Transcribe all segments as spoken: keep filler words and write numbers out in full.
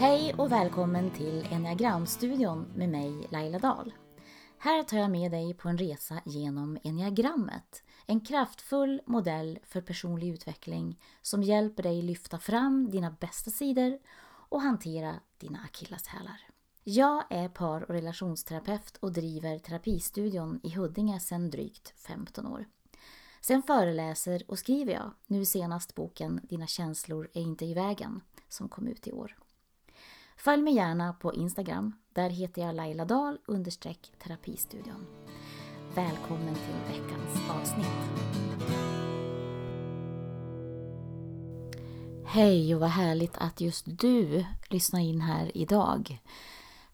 Hej och välkommen till Enneagramstudion med mig Laila Dahl. Här tar jag med dig på en resa genom Enneagrammet. En kraftfull modell för personlig utveckling som hjälper dig lyfta fram dina bästa sidor och hantera dina akilleshälar. Jag är par- och relationsterapeut och driver terapistudion i Huddinge sedan drygt femton år. Sen föreläser och skriver jag, nu senast boken Dina känslor är inte i vägen som kom ut i år. Följ mig gärna på Instagram, där heter jag Laila Dahl understreck terapistudion. Välkommen till veckans avsnitt. Hej och vad härligt att just du lyssnar in här idag.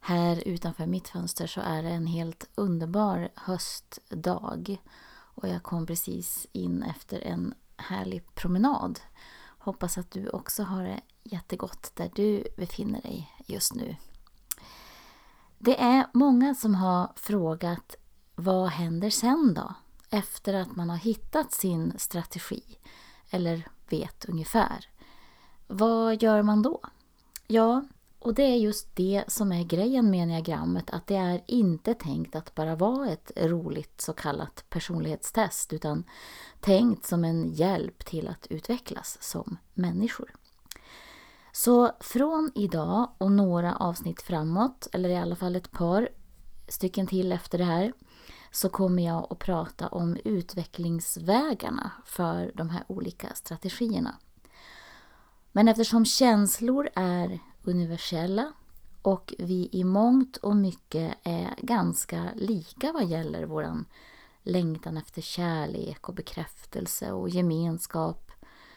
Här utanför mitt fönster så är det en helt underbar höstdag. Och jag kom precis in efter en härlig promenad. Hoppas att du också har det jättegott där du befinner dig just nu. Det är många som har frågat, vad händer sen då? Efter att man har hittat sin strategi eller vet ungefär. Vad gör man då? Ja, och det är just det som är grejen med enneagrammet, att det är inte tänkt att bara vara ett roligt så kallat personlighetstest, utan tänkt som en hjälp till att utvecklas som människor. Så från idag och några avsnitt framåt, eller i alla fall ett par stycken till efter det här, så kommer jag att prata om utvecklingsvägarna för de här olika strategierna. Men eftersom känslor är universella och vi i mångt och mycket är ganska lika vad gäller vår längtan efter kärlek och bekräftelse och gemenskap,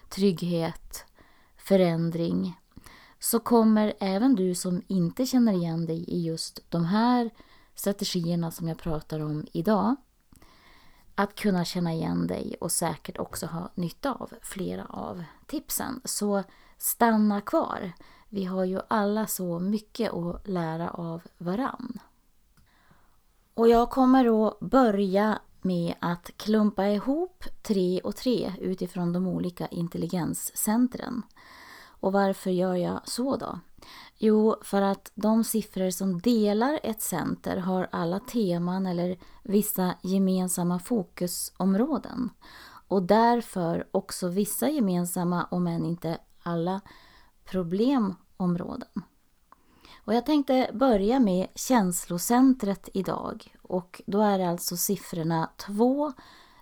trygghet, förändring, så kommer även du som inte känner igen dig i just de här strategierna som jag pratar om idag att kunna känna igen dig och säkert också ha nytta av flera av tipsen. Så stanna kvar. Vi har ju alla så mycket att lära av varann. Och jag kommer att börja med att klumpa ihop tre och tre utifrån de olika intelligenscentren. Och varför gör jag så då? Jo, för att de siffror som delar ett center har alla teman eller vissa gemensamma fokusområden. Och därför också vissa gemensamma, om än inte alla, problemområden. Och jag tänkte börja med känslocentret idag. Och då är det alltså siffrorna två,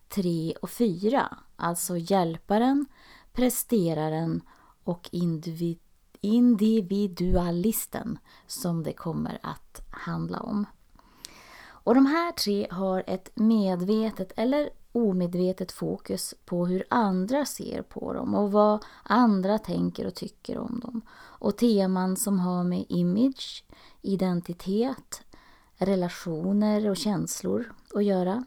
tre och fyra. Alltså hjälparen, presteraren och individ. individualisten som det kommer att handla om. Och de här tre har ett medvetet eller omedvetet fokus på hur andra ser på dem och vad andra tänker och tycker om dem. Och teman som har med image, identitet, relationer och känslor att göra.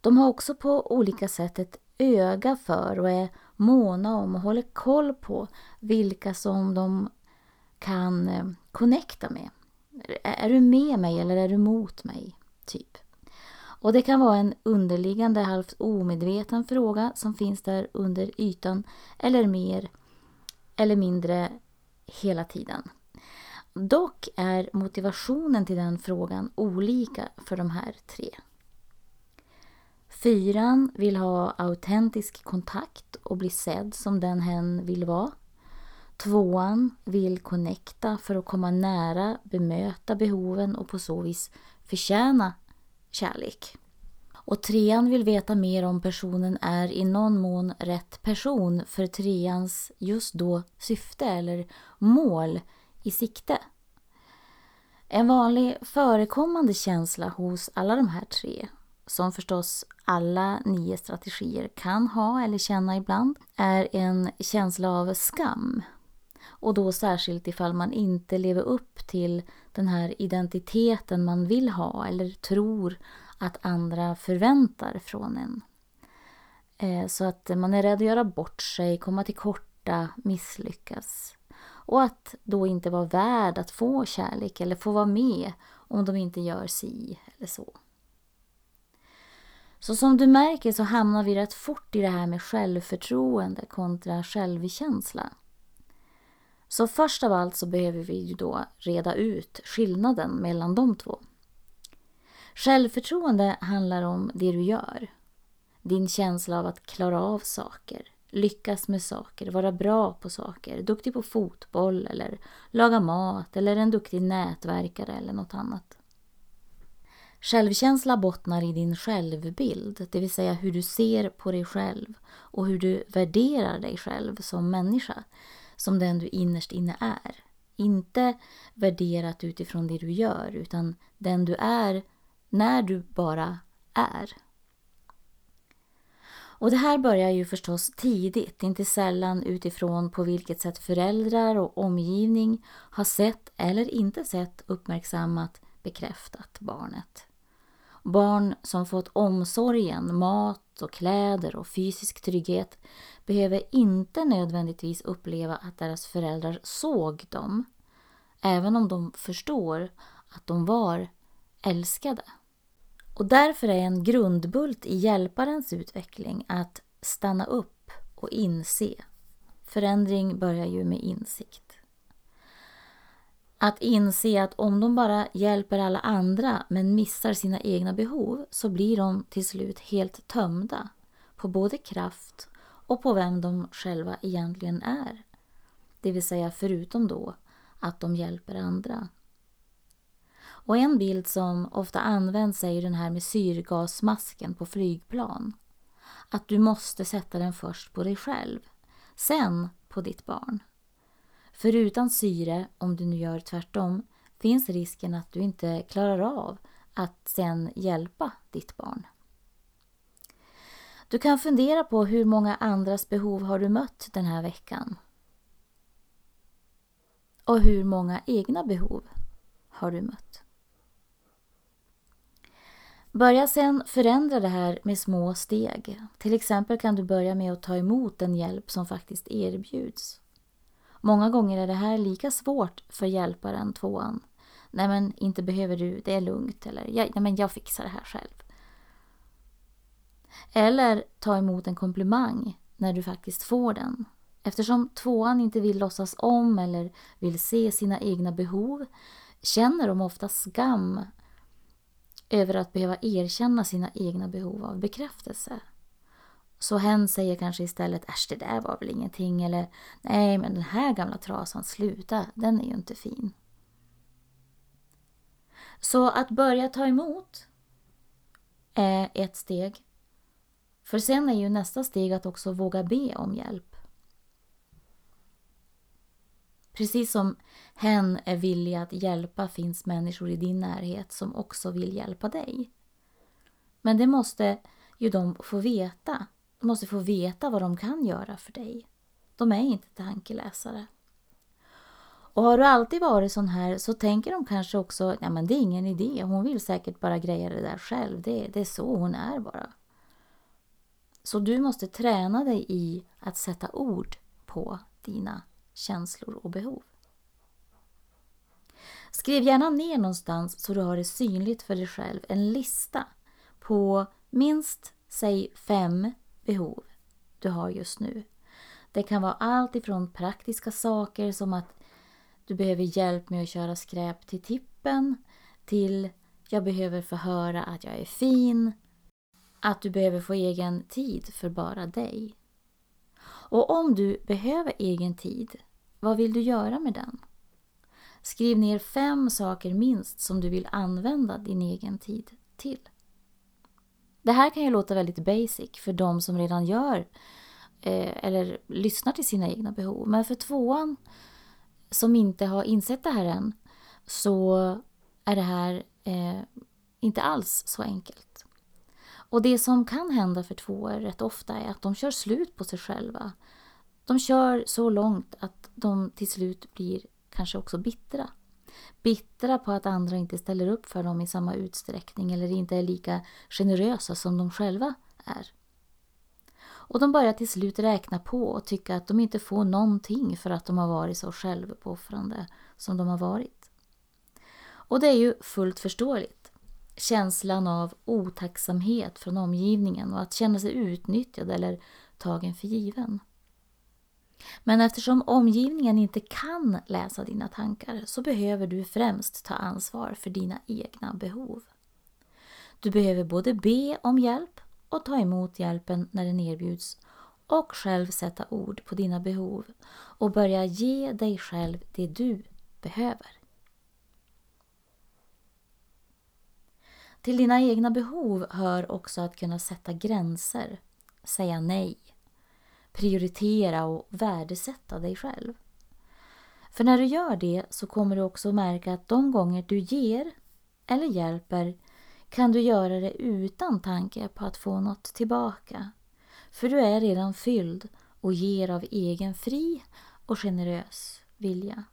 De har också på olika sätt ett öga för och är måna om och håller koll på vilka som de kan connecta med. Är du med mig eller är du mot mig? Typ. Och det kan vara en underliggande halvt omedveten fråga som finns där under ytan eller mer eller mindre hela tiden. Dock är motivationen till den frågan olika för de här tre. Fyran vill ha autentisk kontakt och bli sedd som den hen vill vara. Tvåan vill connecta för att komma nära, bemöta behoven och på så vis förtjäna kärlek. Och trean vill veta mer om personen är i någon mån rätt person för treans just då syfte eller mål i sikte. En vanlig förekommande känsla hos alla de här tre, som förstås alla nio strategier kan ha eller känna ibland, är en känsla av skam. Och då särskilt ifall man inte lever upp till den här identiteten man vill ha eller tror att andra förväntar från en. Så att man är rädd att göra bort sig, komma till korta, misslyckas. Och att då inte vara värd att få kärlek eller få vara med om de inte gör si eller så. Så som du märker så hamnar vi rätt fort i det här med självförtroende kontra självkänsla. Så först av allt så behöver vi ju då reda ut skillnaden mellan de två. Självförtroende handlar om det du gör. Din känsla av att klara av saker, lyckas med saker, vara bra på saker, duktig på fotboll eller laga mat eller en duktig nätverkare eller något annat. Självkänsla bottnar i din självbild, det vill säga hur du ser på dig själv och hur du värderar dig själv som människa, som den du innerst inne är. Inte värderat utifrån det du gör, utan den du är när du bara är. Och det här börjar ju förstås tidigt, inte sällan utifrån på vilket sätt föräldrar och omgivning har sett eller inte sett, uppmärksammat, bekräftat barnet. Barn som fått omsorgen, mat och kläder och fysisk trygghet behöver inte nödvändigtvis uppleva att deras föräldrar såg dem, även om de förstår att de var älskade. Och därför är en grundbult i hjälparens utveckling att stanna upp och inse. Förändring börjar ju med insikt. Att inse att om de bara hjälper alla andra men missar sina egna behov, så blir de till slut helt tömda på både kraft och på vem de själva egentligen är. Det vill säga förutom då att de hjälper andra. Och en bild som ofta används är ju den här med syrgasmasken på flygplan. Att du måste sätta den först på dig själv, sen på ditt barn. För utan syre, om du nu gör tvärtom, finns risken att du inte klarar av att sen hjälpa ditt barn. Du kan fundera på hur många andras behov har du mött den här veckan? Och hur många egna behov har du mött? Börja sedan förändra det här med små steg. Till exempel kan du börja med att ta emot den hjälp som faktiskt erbjuds. Många gånger är det här lika svårt för hjälparen, tvåan. Nej men inte behöver du, det är lugnt. Eller nej men jag fixar det här själv. Eller ta emot en komplimang när du faktiskt får den. Eftersom tvåan inte vill låtsas om eller vill se sina egna behov, känner de ofta skam över att behöva erkänna sina egna behov av bekräftelse. Så hen säger kanske istället, äsch det där var väl ingenting, eller nej men den här gamla trasan, sluta, den är ju inte fin. Så att börja ta emot är ett steg. För sen är ju nästa steg att också våga be om hjälp. Precis som hen är villig att hjälpa finns människor i din närhet som också vill hjälpa dig. Men det måste ju de få veta. De måste få veta vad de kan göra för dig. De är inte tankeläsare. Och har du alltid varit sån här, så tänker de kanske också, nej men det är ingen idé, hon vill säkert bara greja det där själv. Det, det är så hon är bara. Så du måste träna dig i att sätta ord på dina känslor och behov. Skriv gärna ner någonstans så du har det synligt för dig själv. En lista på minst, säg fem behov du har just nu. Det kan vara allt ifrån praktiska saker som att du behöver hjälp med att köra skräp till tippen, till jag behöver förhöra att jag är fin, att du behöver få egen tid för bara dig. Och om du behöver egen tid, vad vill du göra med den? Skriv ner fem saker minst som du vill använda din egen tid till. Det här kan ju låta väldigt basic för de som redan gör eh, eller lyssnar till sina egna behov. Men för tvåan som inte har insett det här än, så är det här eh, inte alls så enkelt. Och det som kan hända för tvåor rätt ofta är att de kör slut på sig själva. De kör så långt att de till slut blir kanske också bittra. Bittra på att andra inte ställer upp för dem i samma utsträckning eller inte är lika generösa som de själva är. Och de börjar till slut räkna på och tycka att de inte får någonting för att de har varit så självuppoffrande som de har varit. Och det är ju fullt förståeligt. Känslan av otacksamhet från omgivningen och att känna sig utnyttjad eller tagen för given. Men eftersom omgivningen inte kan läsa dina tankar så behöver du främst ta ansvar för dina egna behov. Du behöver både be om hjälp och ta emot hjälpen när den erbjuds och själv sätta ord på dina behov och börja ge dig själv det du behöver. Till dina egna behov hör också att kunna sätta gränser, säga nej, prioritera och värdesätta dig själv. För när du gör det så kommer du också märka att de gånger du ger eller hjälper kan du göra det utan tanke på att få något tillbaka. För du är redan fylld och ger av egen fri och generös vilja.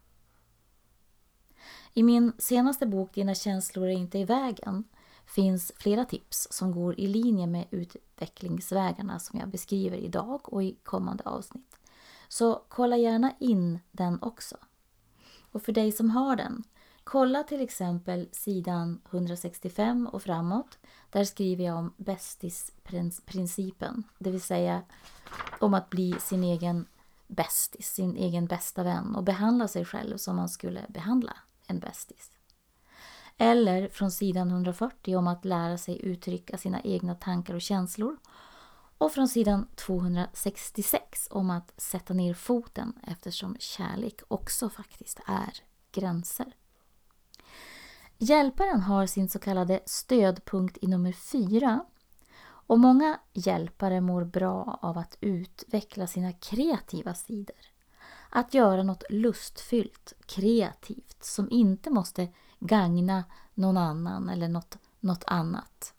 I min senaste bok Dina känslor är inte i vägen finns flera tips som går i linje med utvecklingsvägarna som jag beskriver idag och i kommande avsnitt. Så kolla gärna in den också. Och för dig som har den, kolla till exempel sidan hundrasextiofem och framåt. Där skriver jag om bästisprincipen, det vill säga om att bli sin egen bästis, sin egen bästa vän och behandla sig själv som man skulle behandla en bästis. Eller från sidan hundrafyrtio om att lära sig uttrycka sina egna tankar och känslor. Och från sidan tvåhundrasextiosex om att sätta ner foten eftersom kärlek också faktiskt är gränser. Hjälparen har sin så kallade stödpunkt i nummer fyra. Och många hjälpare mår bra av att utveckla sina kreativa sidor. Att göra något lustfyllt, kreativt som inte måste gagna någon annan eller något, något annat.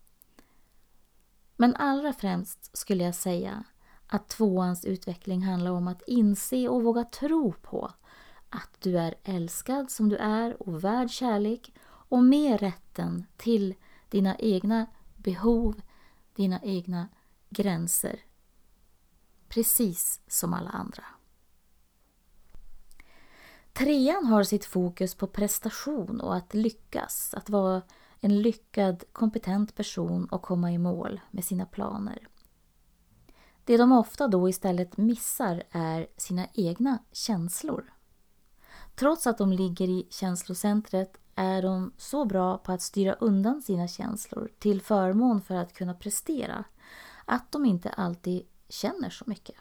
Men allra främst skulle jag säga att tvåans utveckling handlar om att inse och våga tro på att du är älskad som du är och värd kärlek och med rätten till dina egna behov, dina egna gränser. Precis som alla andra. Trean har sitt fokus på prestation och att lyckas, att vara en lyckad, kompetent person och komma i mål med sina planer. Det de ofta då istället missar är sina egna känslor. Trots att de ligger i känslocentret är de så bra på att styra undan sina känslor till förmån för att kunna prestera att de inte alltid känner så mycket.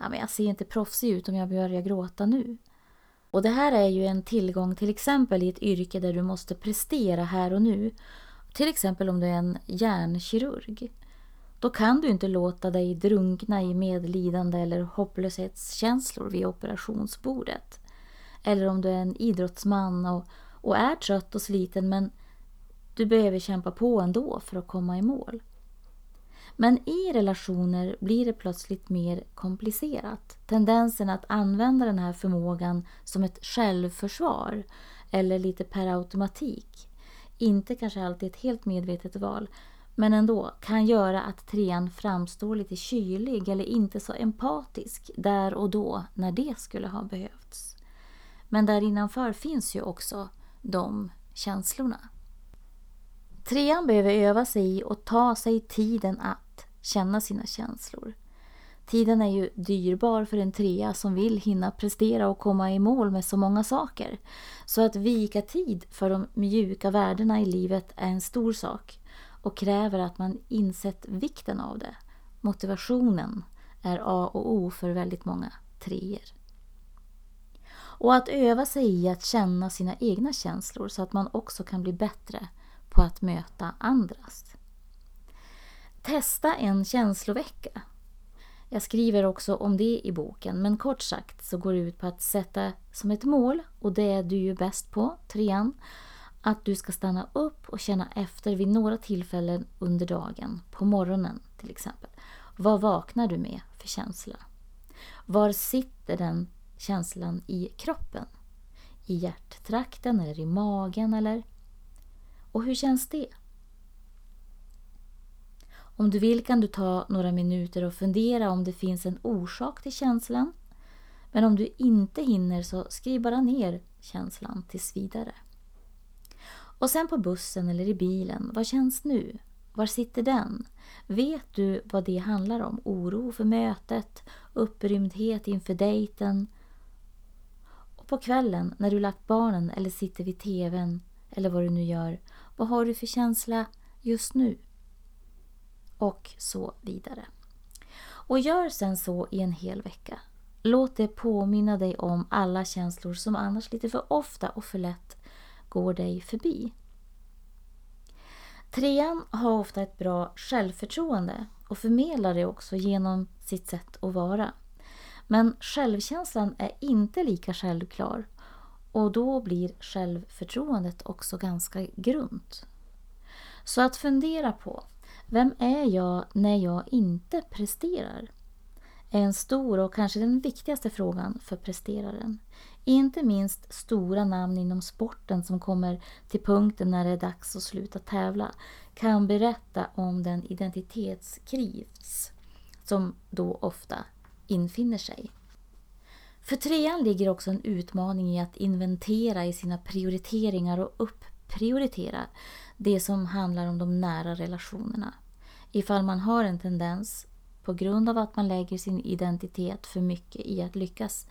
Ja, men jag ser inte proffsig ut om jag börjar gråta nu. Och det här är ju en tillgång till exempel i ett yrke där du måste prestera här och nu. Till exempel om du är en hjärnkirurg. Då kan du inte låta dig drunkna i medlidande eller hopplöshetskänslor vid operationsbordet. Eller om du är en idrottsman och, och är trött och sliten men du behöver kämpa på ändå för att komma i mål. Men i relationer blir det plötsligt mer komplicerat. Tendensen att använda den här förmågan som ett självförsvar eller lite per automatik, inte kanske alltid ett helt medvetet val, men ändå kan göra att trean framstår lite kylig eller inte så empatisk där och då när det skulle ha behövts. Men där innanför finns ju också de känslorna. Trean behöver öva sig i och ta sig tiden att känna sina känslor. Tiden är ju dyrbar för en trea som vill hinna prestera och komma i mål med så många saker. Så att vika tid för de mjuka värdena i livet är en stor sak och kräver att man insett vikten av det. Motivationen är A och O för väldigt många treor. Och att öva sig i att känna sina egna känslor så att man också kan bli bättre på att möta andras. Testa en känslovecka. Jag skriver också om det i boken, men kort sagt så går det ut på att sätta som ett mål, och det är du ju bäst på, trean, att du ska stanna upp och känna efter vid några tillfällen under dagen, på morgonen till exempel. Vad vaknar du med för känsla? Var sitter den känslan i kroppen? I hjärttrakten eller i magen eller? Och hur känns det? Om du vill kan du ta några minuter och fundera om det finns en orsak till känslan. Men om du inte hinner så skriv bara ner känslan tills vidare. Och sen på bussen eller i bilen, vad känns nu? Var sitter den? Vet du vad det handlar om? Oro för mötet, upprymdhet inför dejten. Och på kvällen när du lagt barnen eller sitter vid tvn eller vad du nu gör, vad har du för känsla just nu? Och så vidare. Och gör sen så i en hel vecka. Låt det påminna dig om alla känslor som annars lite för ofta och för lätt går dig förbi. Trean har ofta ett bra självförtroende och förmedlar det också genom sitt sätt att vara. Men självkänslan är inte lika självklar och då blir självförtroendet också ganska grunt. Så att fundera på, vem är jag när jag inte presterar? Är en stor och kanske den viktigaste frågan för presteraren. Inte minst stora namn inom sporten som kommer till punkten när det är dags att sluta tävla kan berätta om den identitetskris som då ofta infinner sig. För trean ligger också en utmaning i att inventera i sina prioriteringar och upprioritera det som handlar om de nära relationerna. Ifall man har en tendens på grund av att man lägger sin identitet för mycket i att lyckas,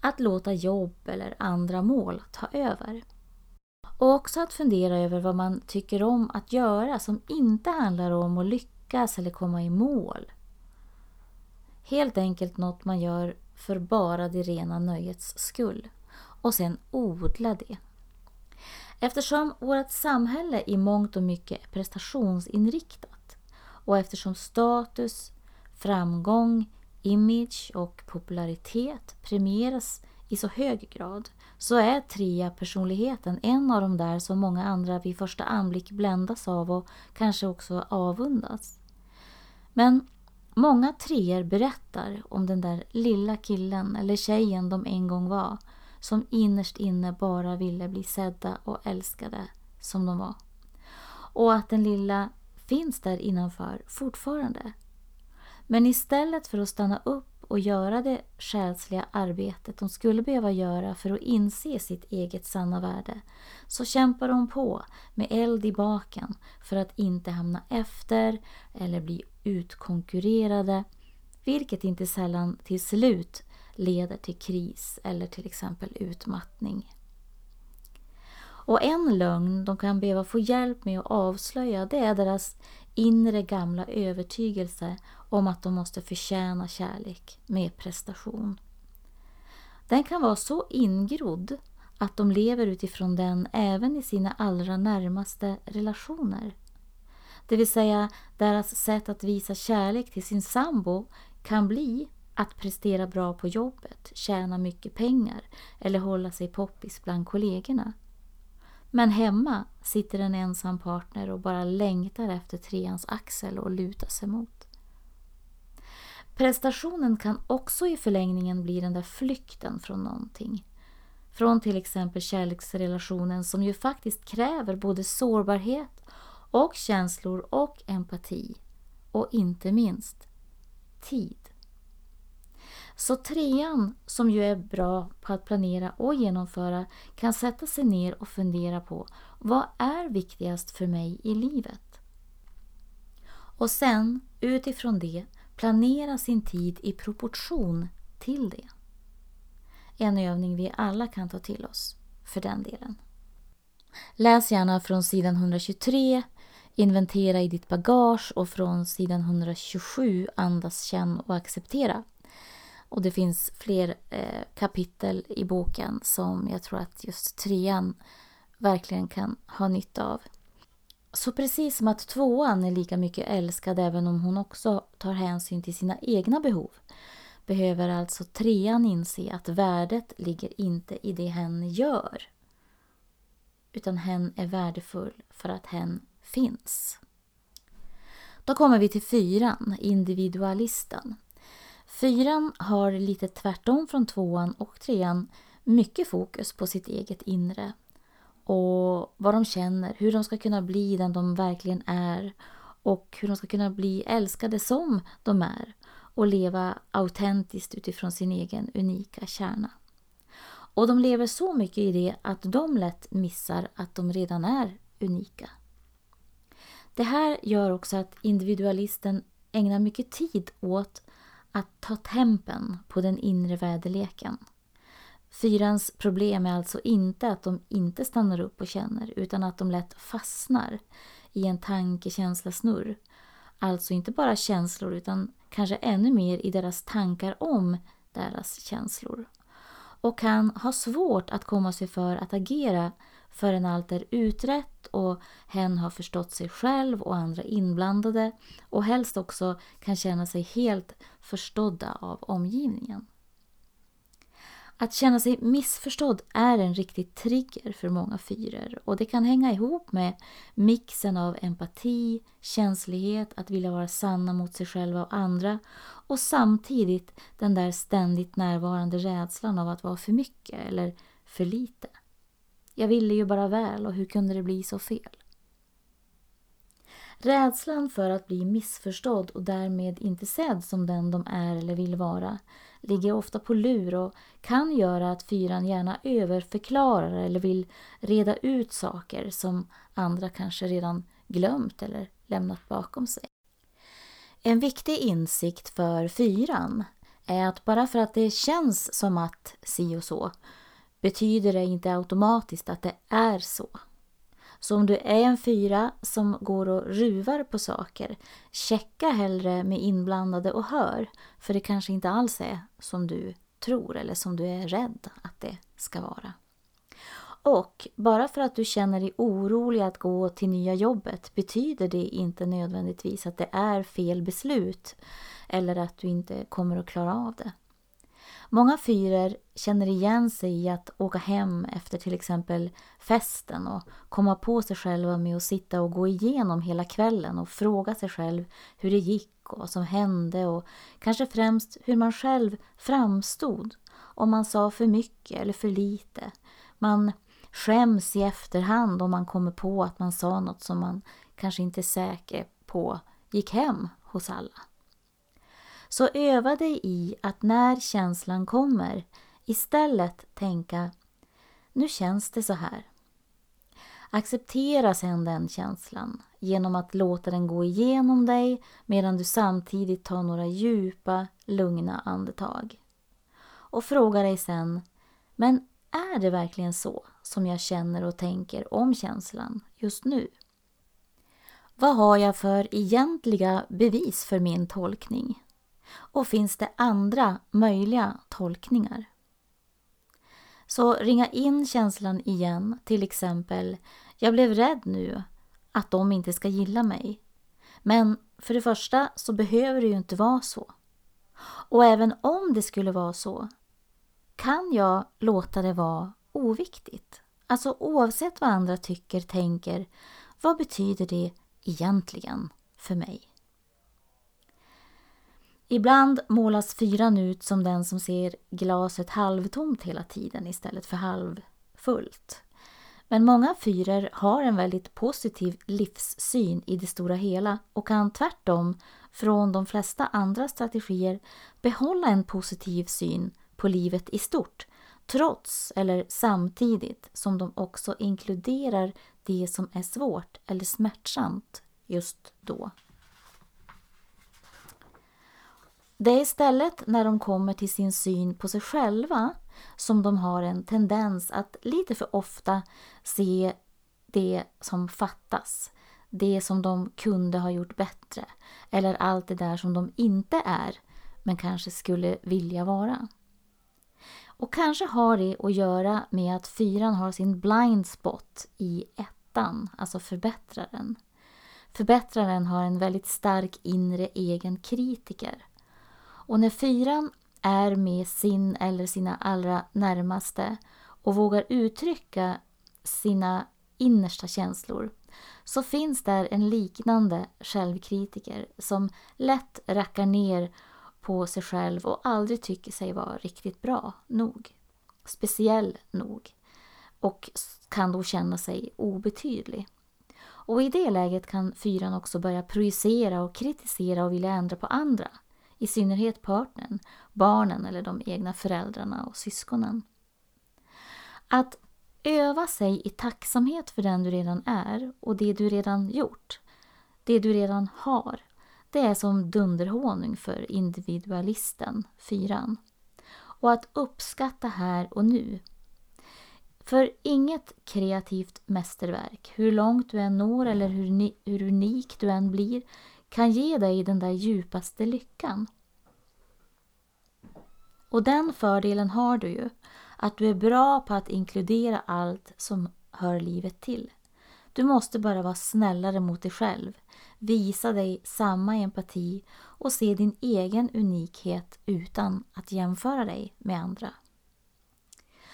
att låta jobb eller andra mål ta över. Och också att fundera över vad man tycker om att göra som inte handlar om att lyckas eller komma i mål. Helt enkelt något man gör för bara det rena nöjets skull. Och sen odla det. Eftersom vårt samhälle i mångt och mycket är prestationsinriktat och eftersom status, framgång, image och popularitet premieras i så hög grad så är trea personligheten en av de där som många andra vid första anblick bländas av och kanske också avundas. Men många treor berättar om den där lilla killen eller tjejen de en gång var som innerst inne bara ville bli sedda och älskade som de var. Och att den lilla finns där innanför fortfarande. Men istället för att stanna upp och göra det själsliga arbetet de skulle behöva göra för att inse sitt eget sanna värde, så kämpar de på med eld i baken för att inte hamna efter eller bli utkonkurrerade, vilket inte sällan till slut leder till kris eller till exempel utmattning. Och en lögn de kan behöva få hjälp med att avslöja, det är deras inre gamla övertygelse om att de måste förtjäna kärlek med prestation. Den kan vara så ingrodd att de lever utifrån den även i sina allra närmaste relationer. Det vill säga, deras sätt att visa kärlek till sin sambo kan bli att prestera bra på jobbet, tjäna mycket pengar eller hålla sig poppis bland kollegorna. Men hemma sitter en ensam partner och bara längtar efter treans axel och lutar sig mot. Prestationen kan också i förlängningen bli den där flykten från någonting. Från till exempel kärleksrelationen som ju faktiskt kräver både sårbarhet och känslor och empati. Och inte minst tid. Så trean, som ju är bra på att planera och genomföra, kan sätta sig ner och fundera på vad är viktigast för mig i livet? Och sen utifrån det planera sin tid i proportion till det. En övning vi alla kan ta till oss för den delen. Läs gärna från sidan etthundratjugotre, inventera i ditt bagage och från sidan etthundratjugosju andas, känn och acceptera. Och det finns fler eh, kapitel i boken som jag tror att just trean verkligen kan ha nytta av. Så precis som att tvåan är lika mycket älskad även om hon också tar hänsyn till sina egna behov, behöver alltså trean inse att värdet ligger inte i det hen gör, utan hen är värdefull för att hen finns. Då kommer vi till fyran, individualisten. Fyran har lite tvärtom från tvåan och trean mycket fokus på sitt eget inre och vad de känner, hur de ska kunna bli den de verkligen är och hur de ska kunna bli älskade som de är och leva autentiskt utifrån sin egen unika kärna. Och de lever så mycket i det att de lätt missar att de redan är unika. Det här gör också att individualisten ägnar mycket tid åt att ta tempen på den inre väderleken. Fyrans problem är alltså inte att de inte stannar upp och känner, utan att de lätt fastnar i en tanke-känsla-snurr. Alltså inte bara känslor, utan kanske ännu mer i deras tankar om deras känslor. Och kan ha svårt att komma sig för att agera förrän allt är utrett och hen har förstått sig själv och andra inblandade, och helst också kan känna sig helt förstådda av omgivningen. Att känna sig missförstådd är en riktig trigger för många fyror, och det kan hänga ihop med mixen av empati, känslighet, att vilja vara sanna mot sig själva och andra, och samtidigt den där ständigt närvarande rädslan av att vara för mycket eller för lite. Jag ville ju bara väl, och hur kunde det bli så fel? Rädslan för att bli missförstådd och därmed inte sedd som den de är eller vill vara ligger ofta på lur och kan göra att fyran gärna överförklarar eller vill reda ut saker som andra kanske redan glömt eller lämnat bakom sig. En viktig insikt för fyran är att bara för att det känns som att si och så betyder det inte automatiskt att det är så. Så om du är en fyra som går och ruvar på saker, checka hellre med inblandade och hör, för det kanske inte alls är som du tror eller som du är rädd att det ska vara. Och bara för att du känner dig orolig att gå till nya jobbet betyder det inte nödvändigtvis att det är fel beslut eller att du inte kommer att klara av det. Många fyror känner igen sig i att åka hem efter till exempel festen och komma på sig själva med att sitta och gå igenom hela kvällen och fråga sig själv hur det gick och vad som hände, och kanske främst hur man själv framstod, om man sa för mycket eller för lite. Man skäms i efterhand om man kommer på att man sa något som man kanske inte är säker på gick hem hos alla. Så öva dig i att när känslan kommer istället tänka: nu känns det så här. Acceptera sedan den känslan genom att låta den gå igenom dig medan du samtidigt tar några djupa, lugna andetag. Och fråga dig sedan: men är det verkligen så som jag känner och tänker om känslan just nu? Vad har jag för egentliga bevis för min tolkning? Och finns det andra möjliga tolkningar? Så ringa in känslan igen, till exempel: jag blev rädd nu att de inte ska gilla mig. Men för det första så behöver det ju inte vara så. Och även om det skulle vara så, kan jag låta det vara oviktigt? Alltså oavsett vad andra tycker, tänker, vad betyder det egentligen för mig? Ibland målas fyran ut som den som ser glaset halvtomt hela tiden istället för halvfullt. Men många fyror har en väldigt positiv livssyn i det stora hela och kan tvärtom från de flesta andra strategier behålla en positiv syn på livet i stort, trots eller samtidigt som de också inkluderar det som är svårt eller smärtsamt just då. Det är istället när de kommer till sin syn på sig själva som de har en tendens att lite för ofta se det som fattas, det som de kunde ha gjort bättre, eller allt det där som de inte är men kanske skulle vilja vara. Och kanske har det att göra med att fyran har sin blind spot i ettan, alltså förbättraren. Förbättraren har en väldigt stark inre egen kritiker. Och när fyran är med sin eller sina allra närmaste och vågar uttrycka sina innersta känslor, så finns där en liknande självkritiker som lätt rackar ner på sig själv och aldrig tycker sig vara riktigt bra nog, speciell nog, och kan då känna sig obetydlig. Och i det läget kan fyran också börja projicera och kritisera och vilja ändra på andra. I synnerhet partnern, barnen eller de egna föräldrarna och syskonen. Att öva sig i tacksamhet för den du redan är och det du redan gjort, det du redan har, Det är som dunderhonung för individualisten, fyran. Och att uppskatta här och nu. För inget kreativt mästerverk, hur långt du än når eller hur, ni- hur unik du än blir, kan ge dig den där djupaste lyckan. Och den fördelen har du ju, att du är bra på att inkludera allt som hör livet till. Du måste bara vara snällare mot dig själv, visa dig samma empati och se din egen unikhet utan att jämföra dig med andra.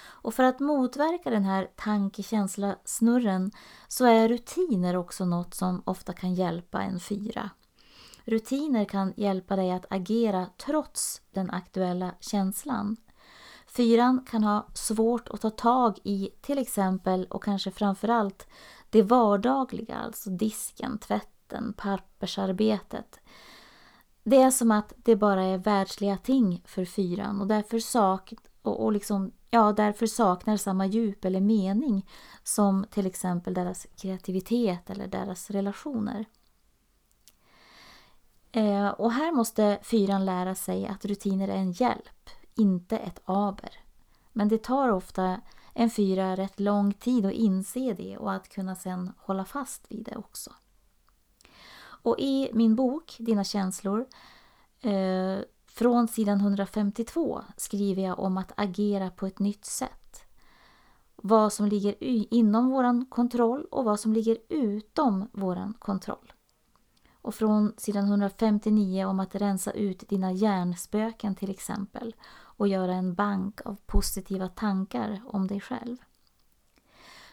Och för att motverka den här tankekänslosnurren så är rutiner också något som ofta kan hjälpa en fyra. Rutiner kan hjälpa dig att agera trots den aktuella känslan. Fyran kan ha svårt att ta tag i till exempel och kanske framförallt det vardagliga, alltså disken, tvätten, pappersarbetet. Det är som att det bara är världsliga ting för fyran och därför sak och, och liksom Ja, därför saknar samma djup eller mening som till exempel deras kreativitet eller deras relationer. Eh, och här måste fyran lära sig att rutiner är en hjälp, inte ett aber. Men det tar ofta en fyra rätt lång tid att inse det och att kunna sedan hålla fast vid det också. Och i min bok, Dina känslor, eh, från sidan etthundrafemtiotvå skriver jag om att agera på ett nytt sätt. Vad som ligger inom våran kontroll och vad som ligger utom våran kontroll. Och från sidan etthundrafemtionio om att rensa ut dina hjärnspöken till exempel. Och göra en bank av positiva tankar om dig själv.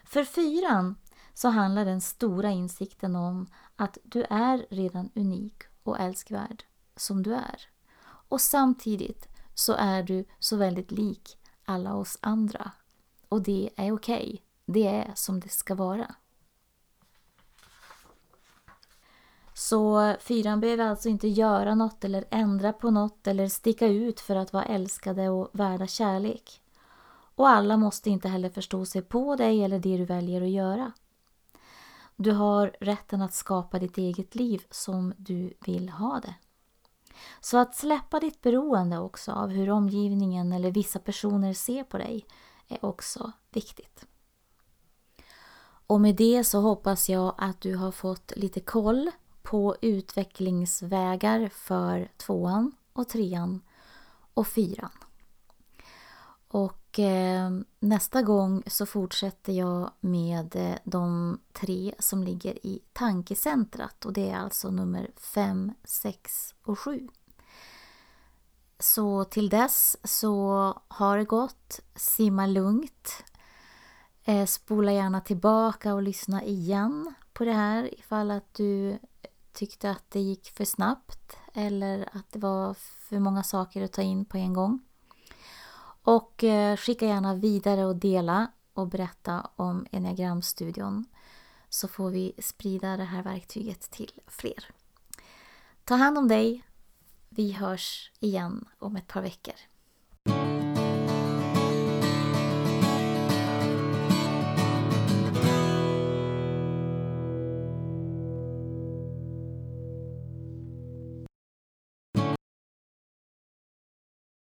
För fyran så handlar den stora insikten om att du är redan unik och älskvärd som du är. Och samtidigt så är du så väldigt lik alla oss andra. Och det är okej. Det är som det ska vara. Så fyran behöver alltså inte göra något eller ändra på något eller sticka ut för att vara älskade och värda kärlek. Och alla måste inte heller förstå sig på dig eller det du väljer att göra. Du har rätten att skapa ditt eget liv som du vill ha det. Så att släppa ditt beroende också av hur omgivningen eller vissa personer ser på dig är också viktigt. Och med det så hoppas jag att du har fått lite koll på utvecklingsvägar för tvåan och trean och fyran. Och eh, nästa gång så fortsätter jag med de tre som ligger i tankecentrat. Och det är alltså nummer fem, sex och sju. Så till dess så har det gått. Simma lugnt. Eh, spola gärna tillbaka och lyssna igen på det här. Ifall att du tyckte att det gick för snabbt. Eller att det var för många saker att ta in på en gång. Och skicka gärna vidare och dela och berätta om Enneagramstudion så får vi sprida det här verktyget till fler. Ta hand om dig. Vi hörs igen om ett par veckor.